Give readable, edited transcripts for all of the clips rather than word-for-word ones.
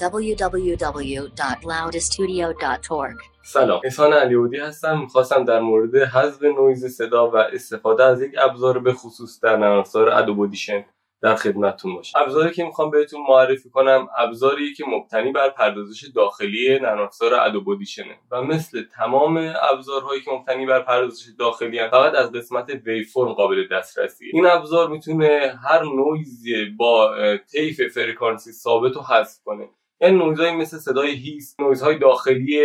www.loudestudio.org. سلام، احسان علی آبادی هستم. می‌خواستم در مورد حذف نویز صدا و استفاده از یک ابزار به خصوص در نرم افزار ادوب اودیشن در خدمتتون باشم. ابزاری که می‌خوام بهتون معرفی کنم، ابزاری که مبتنی بر پردازش داخلی نرم افزار ادوب اودیشنه و مثل تمام ابزارهایی که مبتنی بر پردازش داخلی هستند، فقط از قسمت ویو فرم قابل دسترسیه. این ابزار میتونه هر نویزی با طیف فرکانسی ثابت رو حذف کنه. این نویزهای مثل صدای هیس، نویزهای داخلی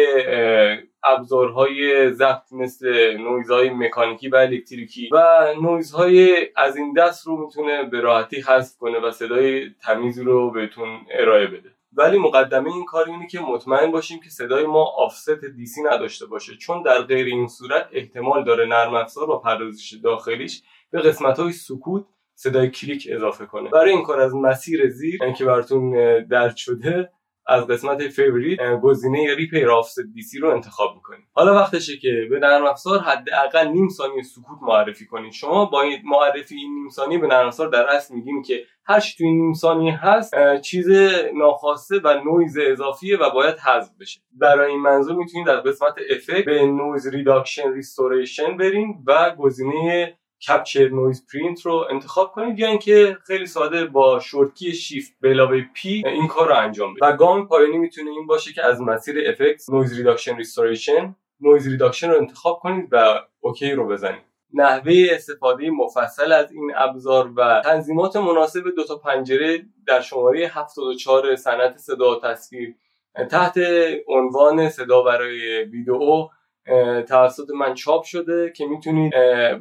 ابزارهای ضبط مثل نویزهای مکانیکی و الکتریکی و نویزهای از این دست رو میتونه به راحتی حذف کنه و صدای تمیز رو بهتون ارائه بده. ولی مقدمه این کار اینه که مطمئن باشیم که صدای ما آفست دیسی نداشته باشه، چون در غیر این صورت احتمال داره نرم افزار با پردازش داخلیش به قسمت‌های سکوت صدای کلیک اضافه کنه. برای این کار از مسیر زیر که براتون درج شده، از قسمت فیوریت گزینه ریپیر آفست دیسی رو انتخاب می‌کنید. حالا وقتشه که به نرم افزار حداقل نیم ثانیه سکوت معرفی کنید. شما با معرفی این نیم ثانیه به نرم افزار در اصل میگیم که هر چی توی این نیم ثانیه هست چیز ناخواسته و نویز اضافیه و باید حذف بشه. برای این منظور میتونید از قسمت افکت به نویز ریداکشن ریستوریشن بریم و گزینه کپچر نویز پرینت رو انتخاب کنید، یا اینکه خیلی ساده با شورتکی شیفت به علاوه پی این کار رو انجام بدید. و گام پایانی میتونه این باشه که از مسیر افکت نویز ریداکشن ریستوریشن نویز ریداکشن رو انتخاب کنید و اوکی رو بزنید. نحوه استفاده مفصل از این ابزار و تنظیمات مناسب دو تا پنجره در شماره 74 سند صدا و تصویر تحت عنوان صدا برای ویدئو توسط من چاپ شده که میتونید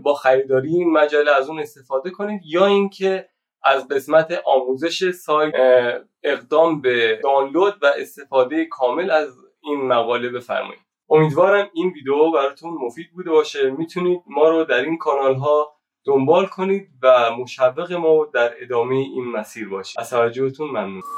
با خریداری این مجله از اون استفاده کنید، یا اینکه از قسمت آموزش سایت اقدام به دانلود و استفاده کامل از این مقاله بفرمایید. امیدوارم این ویدیو براتون مفید بوده باشه. میتونید ما رو در این کانال ها دنبال کنید و مشوق ما در ادامه این مسیر باشید. از توجهتون ممنون.